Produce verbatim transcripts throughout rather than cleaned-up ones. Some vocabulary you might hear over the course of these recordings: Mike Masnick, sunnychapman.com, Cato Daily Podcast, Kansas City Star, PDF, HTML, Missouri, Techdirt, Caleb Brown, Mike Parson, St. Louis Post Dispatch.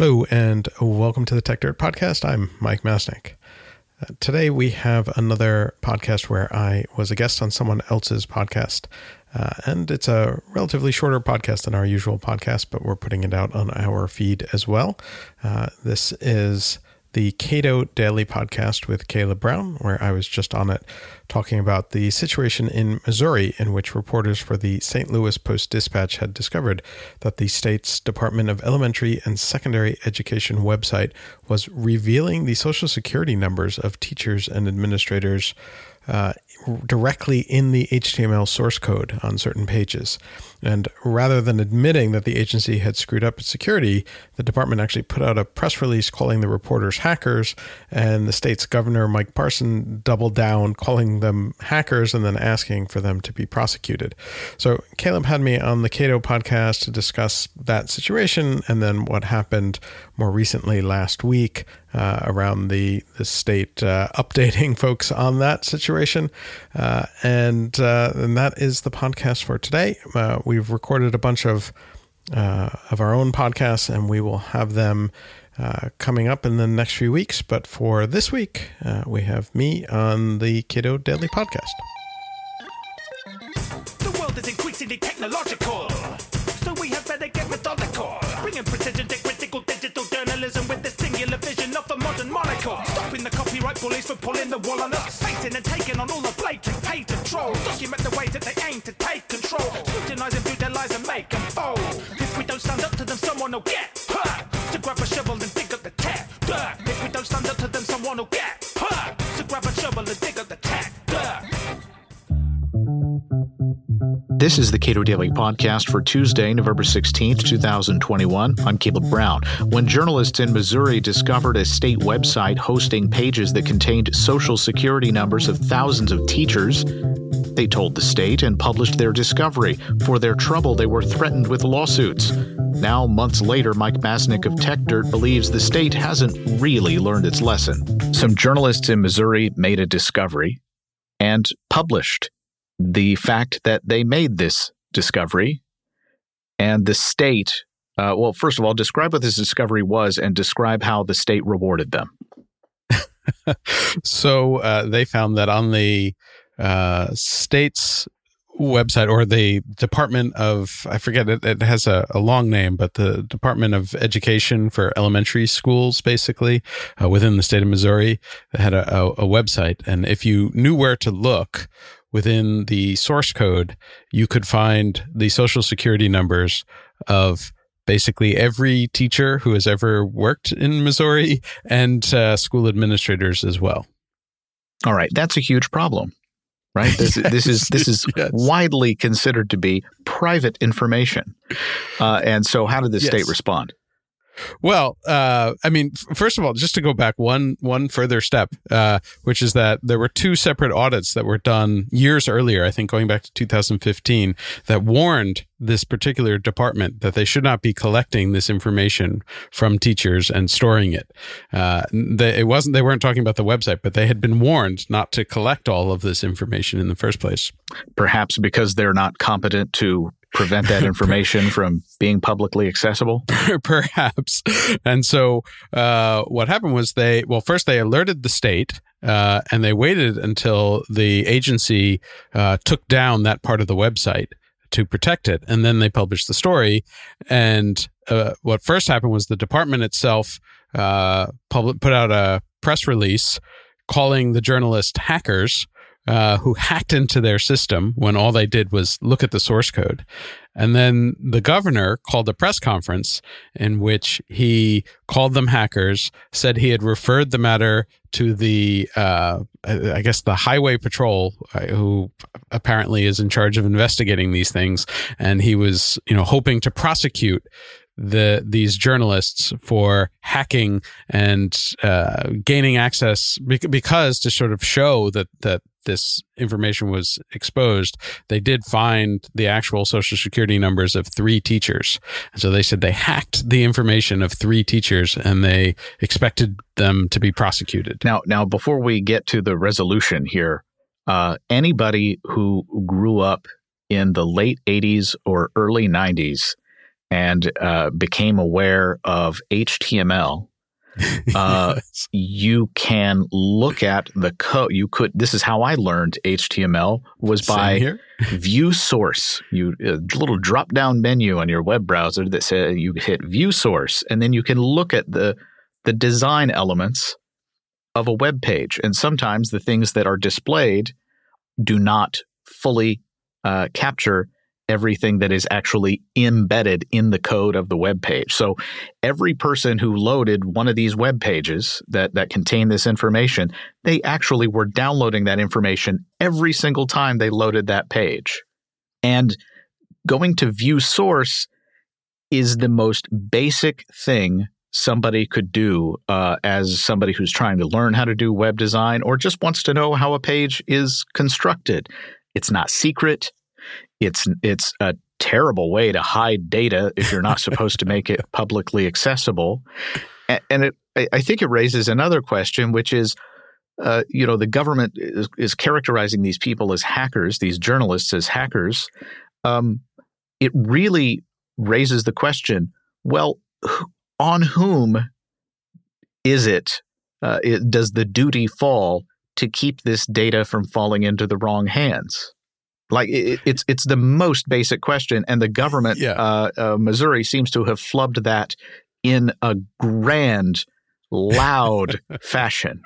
Hello, and welcome to the Techdirt Podcast. I'm Mike Masnick. Uh, today we have another podcast where I was a guest on someone else's podcast, uh, and it's a relatively shorter podcast than our usual podcast, but we're putting it out on our feed as well. Uh, this is the Cato Daily Podcast with Caleb Brown, where I was just on it talking about the situation in Missouri in which reporters for the Saint Louis Post Dispatch had discovered that the state's Department of Elementary and Secondary Education website was revealing the Social Security numbers of teachers and administrators uh, directly in the H T M L source code on certain pages. And rather than admitting that the agency had screwed up its security, the department actually put out a press release calling the reporters hackers, and the state's governor, Mike Parson, doubled down, calling them hackers and then asking for them to be prosecuted. So Caleb had me on the Cato podcast to discuss that situation and then what happened more recently last week uh, around the, the state uh, updating folks on that situation. Uh, and, uh, and that is the podcast for today. Uh, we've recorded a bunch of, uh, of our own podcasts, and we will have them uh, coming up in the next few weeks. But for this week, uh, we have me on the Cato Daily Podcast. The world is increasingly technological, so we had better get methodical, bringing precision to critical digital journalism with the singular vision of the modern monocle, stopping the copyright bullies for pulling the wool on us, fainting and taking on all the blatant patent trolls, document the ways that they aim to take control, scrutinize and do their lies and make them fold. If we don't stand up to them, someone will get hurt. To grab a shovel and dig up the Techdirt. If we don't stand up to them, someone will get hurt. To grab a shovel and dig up the Techdirt. This is the Cato Daily Podcast for Tuesday, November sixteenth, twenty twenty-one. I'm Caleb Brown. When journalists in Missouri discovered a state website hosting pages that contained social security numbers of thousands of teachers, they told the state and published their discovery. For their trouble, they were threatened with lawsuits. Now, months later, Mike Masnick of Techdirt believes the state hasn't really learned its lesson. Some journalists in Missouri made a discovery and published the fact that they made this discovery. And the state, uh, well, first of all, describe what this discovery was and describe how the state rewarded them. so uh, they found that on the uh, state's website, or the Department of, I forget, it, it has a, a long name, but the Department of Education for elementary schools, basically, uh, within the state of Missouri, had a, a, a website. And if you knew where to look within the source code, you could find the social security numbers of basically every teacher who has ever worked in Missouri and uh, school administrators as well. All right. That's a huge problem. Right. This, yes, this is this is yes. widely considered to be private information. Uh, and so how did the yes. state respond? Well, uh, I mean, first of all, just to go back one one further step, uh, which is that there were two separate audits that were done years earlier, I think going back to two thousand fifteen, that warned this particular department that they should not be collecting this information from teachers and storing it. Uh, they, it wasn't they weren't talking about the website, but they had been warned not to collect all of this information in the first place. Perhaps because they're not competent to prevent that information from being publicly accessible? Perhaps. And so uh, what happened was they, well, first they alerted the state uh, and they waited until the agency uh, took down that part of the website to protect it. And then they published the story. And uh, what first happened was the department itself uh, public, put out a press release calling the journalists hackers, Uh, who hacked into their system when all they did was look at the source code. And then the governor called a press conference in which he called them hackers, said he had referred the matter to the, uh, I guess, the highway patrol, uh, who apparently is in charge of investigating these things. And he was, you know, hoping to prosecute the these journalists for hacking and uh, gaining access because to sort of show that that this information was exposed, they did find the actual social security numbers of three teachers. And so they said they hacked the information of three teachers and they expected them to be prosecuted. Now, now before we get to the resolution here, uh, anybody who grew up in the late eighties or early nineties and uh, became aware of H T M L, uh, yes. you can look at the code. You could. This is how I learned H T M L was by view source. You a little drop down menu on your web browser that says you hit view source, and then you can look at the the design elements of a web page. And sometimes the things that are displayed do not fully uh, capture everything that is actually embedded in the code of the web page. So every person who loaded one of these web pages that, that contain this information, they actually were downloading that information every single time they loaded that page. And going to view source is the most basic thing somebody could do uh, as somebody who's trying to learn how to do web design or just wants to know how a page is constructed. It's not secret. It's it's a terrible way to hide data if you're not supposed to make it publicly accessible. And, and it, I think it raises another question, which is, uh, you know, the government is, is characterizing these people as hackers, these journalists as hackers. Um, it really raises the question, well, who, on whom is it, uh, it, does the duty fall to keep this data from falling into the wrong hands? Like it, it's it's the most basic question, and the government, yeah. uh, uh, Missouri, seems to have flubbed that in a grand, loud fashion.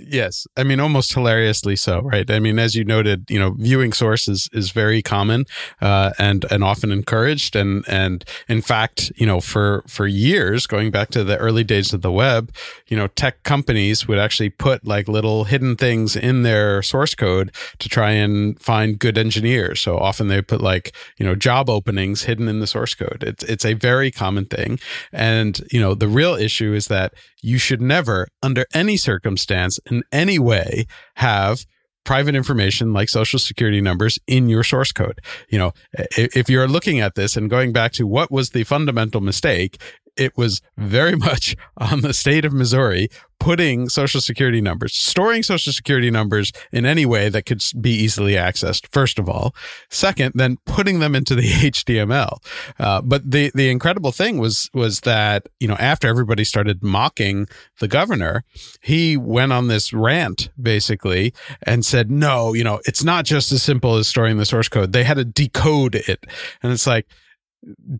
Yes, I mean almost hilariously so, right? I mean, as you noted, you know, viewing sources is, is very common uh, and and often encouraged, and and in fact, you know, for for years, going back to the early days of the web, you know, tech companies would actually put like little hidden things in their source code to try and find good engineers. So often they put like you know job openings hidden in the source code. It's it's a very common thing, and you know the real issue is that you should never, under any circumstance, circumstance in any way have private information like social security numbers in your source code. You know, if you're looking at this and going back to what was the fundamental mistake, it was very much on the state of Missouri putting social security numbers, storing social security numbers in any way that could be easily accessed, first of all. Second, then putting them into the H T M L. Uh, but the the incredible thing was was that, you know, after everybody started mocking the governor, he went on this rant, basically, and said, no, you know, it's not just as simple as storing the source code. They had to decode it. And it's like,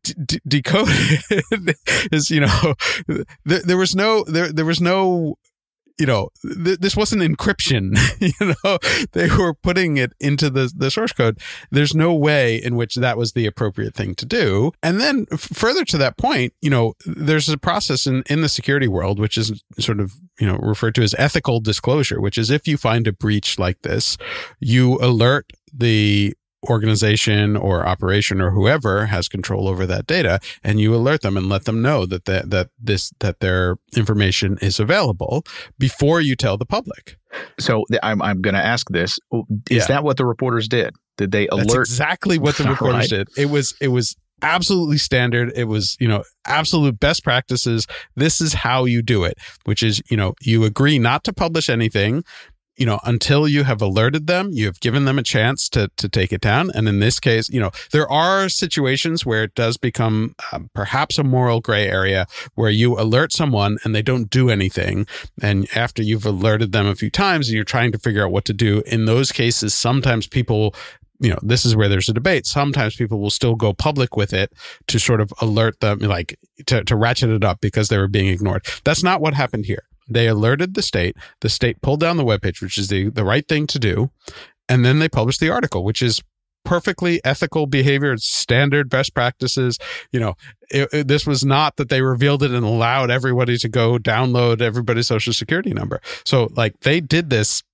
D- decode is, you know, there, there was no, there, there was no, you know, th- this wasn't encryption, you know, they were putting it into the, the source code. There's no way in which that was the appropriate thing to do. And then f- further to that point, you know, there's a process in, in the security world, which is sort of, you know, referred to as ethical disclosure, which is if you find a breach like this, you alert the organization or operation or whoever has control over that data, and you alert them and let them know that that, that this that their information is available before you tell the public. So I'm I'm going to ask this: is yeah. that what the reporters did? Did they alert? That's exactly what the reporters right. did. It was it was absolutely standard. It was you know absolute best practices. This is how you do it, which is you know you agree not to publish anything. You know, until you have alerted them, you have given them a chance to to take it down. And in this case, you know, there are situations where it does become um, perhaps a moral gray area where you alert someone and they don't do anything. And after you've alerted them a few times and you're trying to figure out what to do, in those cases, sometimes people, you know, this is where there's a debate. Sometimes people will still go public with it to sort of alert them, like to, to ratchet it up because they were being ignored. That's not what happened here. They alerted the state. The state pulled down the webpage, which is the, the right thing to do. And then they published the article, which is perfectly ethical behavior. It's standard best practices. You know, it, it, this was not that they revealed it and allowed everybody to go download everybody's social security number. So like they did this,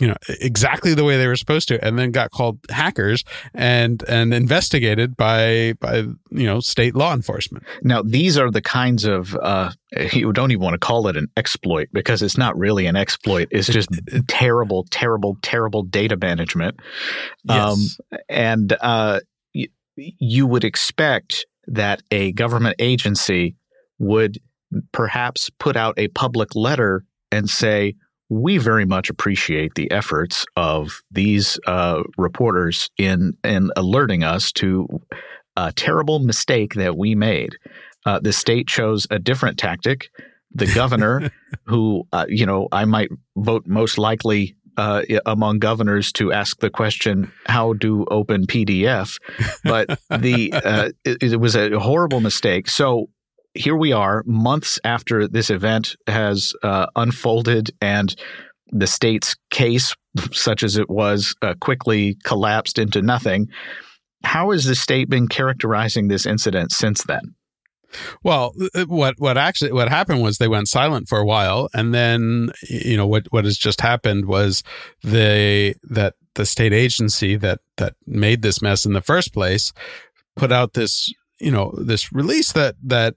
you know, exactly the way they were supposed to, and then got called hackers and and investigated by by you know state law enforcement. Now these are the kinds of uh, you don't even want to call it an exploit because it's not really an exploit. It's just terrible, terrible, terrible data management. Yes. Um, and uh, y- you would expect that a government agency would perhaps put out a public letter and say, we very much appreciate the efforts of these uh, reporters in in alerting us to a terrible mistake that we made. Uh, the state chose a different tactic. The governor, who, uh, you know, I might vote most likely uh, among governors to ask the question, how do open P D F? But the uh, it, it was a horrible mistake. So here we are, months after this event has uh, unfolded, and the state's case, such as it was, uh, quickly collapsed into nothing. How has the state been characterizing this incident since then? Well, what what actually what happened was they went silent for a while, and then you know what, what has just happened was they that the state agency that that made this mess in the first place put out this you know this release that that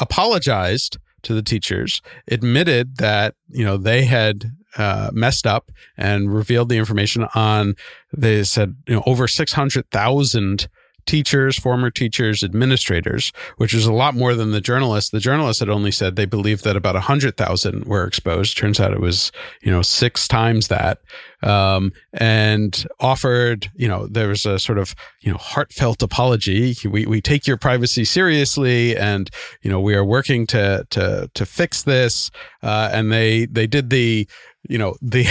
apologized to the teachers, admitted that you know they had uh, messed up and revealed the information on, they said, you know over six hundred thousand teachers, former teachers, administrators, which is a lot more than the journalists. The journalists had only said they believed that about one hundred thousand were exposed. Turns out it was, you know, six times that. Um, and offered, you know, there was a sort of, you know, heartfelt apology. We we take your privacy seriously, and, you know, we are working to to to fix this. Uh, and they they did the you know, the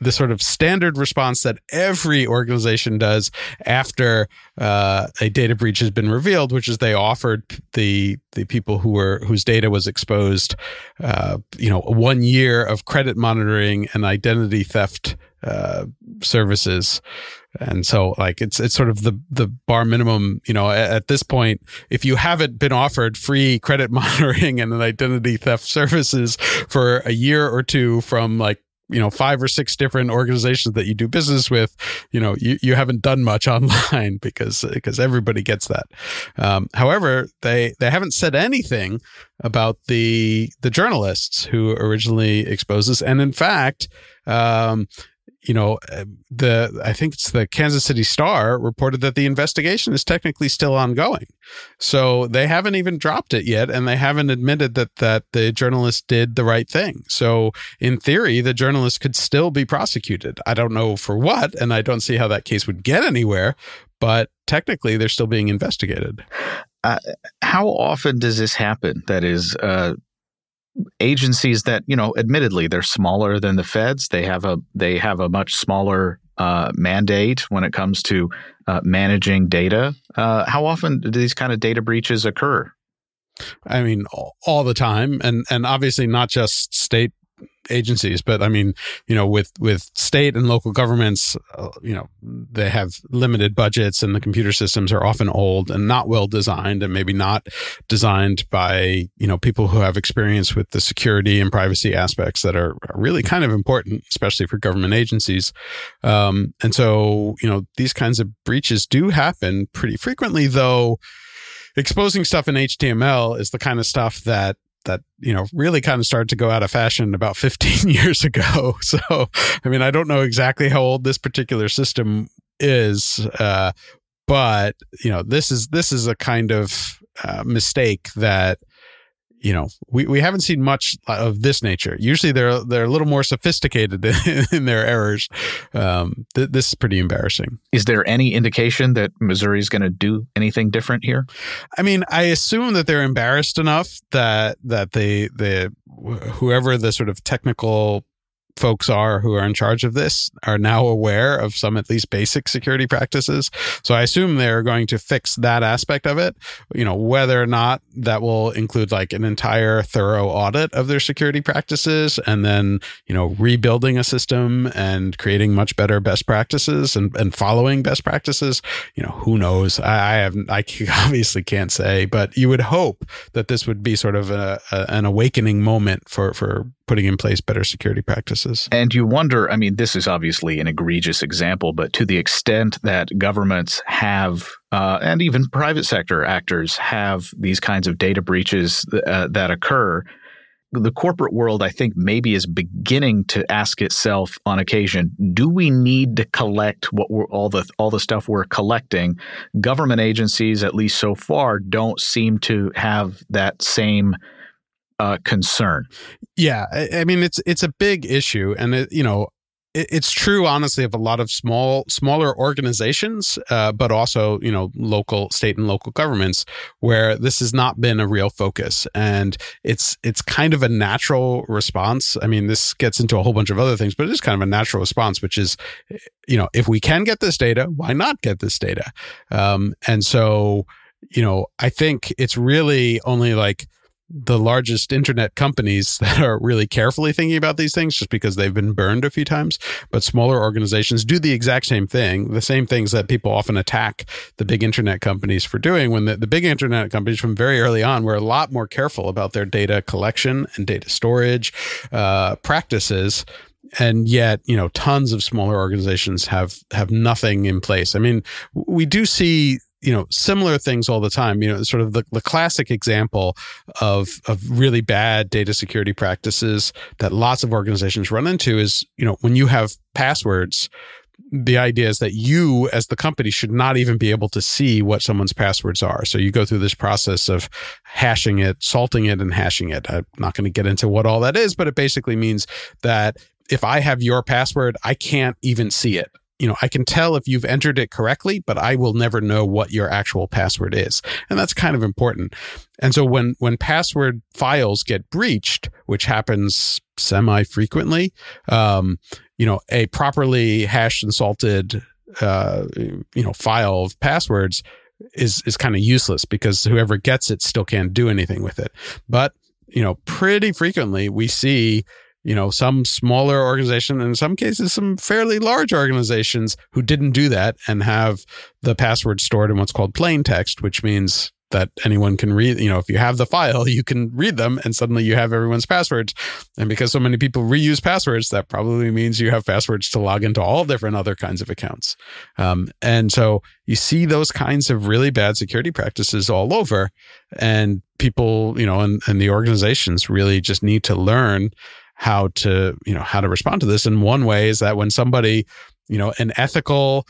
the sort of standard response that every organization does after uh, a data breach has been revealed, which is they offered the the people who were whose data was exposed, uh, you know, one year of credit monitoring and identity theft uh, services. And so, like, it's it's sort of the the bare minimum, you know, at, at this point, if you haven't been offered free credit monitoring and identity theft services for a year or two from, like, you know, five or six different organizations that you do business with, you know, you, you haven't done much online, because because everybody gets that. Um, however, they they haven't said anything about the the journalists who originally exposed this. And in fact, um you know, the I think it's the Kansas City Star reported that the investigation is technically still ongoing. So they haven't even dropped it yet, and they haven't admitted that that the journalist did the right thing. So in theory, the journalist could still be prosecuted. I don't know for what, and I don't see how that case would get anywhere, but technically they're still being investigated. Uh, how often does this happen? That is, uh agencies that, you know, admittedly, they're smaller than the feds. They have a they have a much smaller uh, mandate when it comes to uh, managing data. Uh, how often do these kind of data breaches occur? I mean, all, all the time, and and obviously not just state agencies, but I mean, you know, with with state and local governments, uh, you know, they have limited budgets, and the computer systems are often old and not well designed, and maybe not designed by, you know, people who have experience with the security and privacy aspects that are really kind of important, especially for government agencies. Um, and so, you know, these kinds of breaches do happen pretty frequently, though exposing stuff in H T M L is the kind of stuff that that, you know, really kind of started to go out of fashion about fifteen years ago. So, I mean, I don't know exactly how old this particular system is, uh, but, you know, this is this is a kind of uh, mistake that, you know, we, we haven't seen much of this nature. Usually they're they're a little more sophisticated in, in their errors. Um, th- this is pretty embarrassing. Is there any indication that Missouri is going to do anything different here? I mean, I assume that they're embarrassed enough that that they the whoever the sort of technical folks are who are in charge of this are now aware of some at least basic security practices. So I assume they're going to fix that aspect of it. You know, whether or not that will include like an entire thorough audit of their security practices, and then, you know, rebuilding a system and creating much better best practices and, and following best practices. You know, who knows? I, I have I obviously can't say, but you would hope that this would be sort of a, a, an awakening moment for for. putting in place better security practices. And you wonder, I mean, this is obviously an egregious example, but to the extent that governments have, uh, and even private sector actors have these kinds of data breaches th- uh, that occur, the corporate world, I think, maybe is beginning to ask itself on occasion, do we need to collect what we're, all the all the stuff we're collecting? Government agencies, at least so far, don't seem to have that same Uh, concern. Yeah. I, I mean, it's, it's a big issue. And, it, you know, it's true, honestly, of a lot of small, smaller organizations, uh, but also, you know, local, state and local governments, where this has not been a real focus. And it's it's kind of a natural response. I mean, this gets into a whole bunch of other things, but it is kind of a natural response, which is, you know, if we can get this data, why not get this data? Um, and so, you know, I think it's really only like the largest internet companies that are really carefully thinking about these things, just because they've been burned a few times. But smaller organizations do the exact same thing, the same things that people often attack the big internet companies for doing, when the, the big internet companies from very early on were a lot more careful about their data collection and data storage uh, practices. And yet, you know, tons of smaller organizations have have nothing in place. I mean, we do see, you know, similar things all the time. You know, sort of the, the classic example of of really bad data security practices that lots of organizations run into is, you know, when you have passwords, the idea is that you as the company should not even be able to see what someone's passwords are. So you go through this process of hashing it, salting it, and hashing it. I'm not going to get into what all that is, but it basically means that if I have your password, I can't even see it. You know, I can tell if you've entered it correctly, but I will never know what your actual password is. And that's kind of important. And so when when password files get breached, which happens semi-frequently, um, you know, a properly hashed and salted, uh, you know, file of passwords is is kind of useless, because whoever gets it still can't do anything with it. But, you know, pretty frequently we see, you know, some smaller organization, and in some cases, some fairly large organizations who didn't do that and have the password stored in what's called plain text, which means that anyone can read, you know, if you have the file, you can read them, and suddenly you have everyone's passwords. And because so many people reuse passwords, that probably means you have passwords to log into all different other kinds of accounts. Um, and so you see those kinds of really bad security practices all over, and people, you know, and, and the organizations really just need to learn how to, you know, how to respond to this. And one way is that when somebody, you know, an ethical,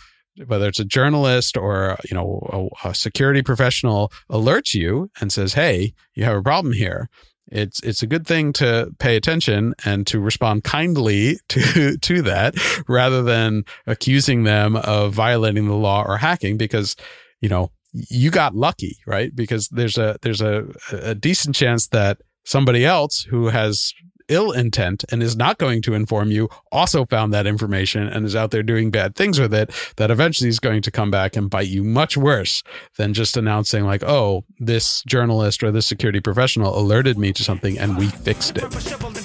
whether it's a journalist or, you know, a, a security professional alerts you and says, hey, you have a problem here, It's it's a good thing to pay attention and to respond kindly to to that, rather than accusing them of violating the law or hacking, because, you know, you got lucky, right? Because there's a there's a, a decent chance that somebody else who has ill intent and is not going to inform you also found that information and is out there doing bad things with it, that eventually is going to come back and bite you much worse than just announcing like, oh, this journalist or this security professional alerted me to something and we fixed it.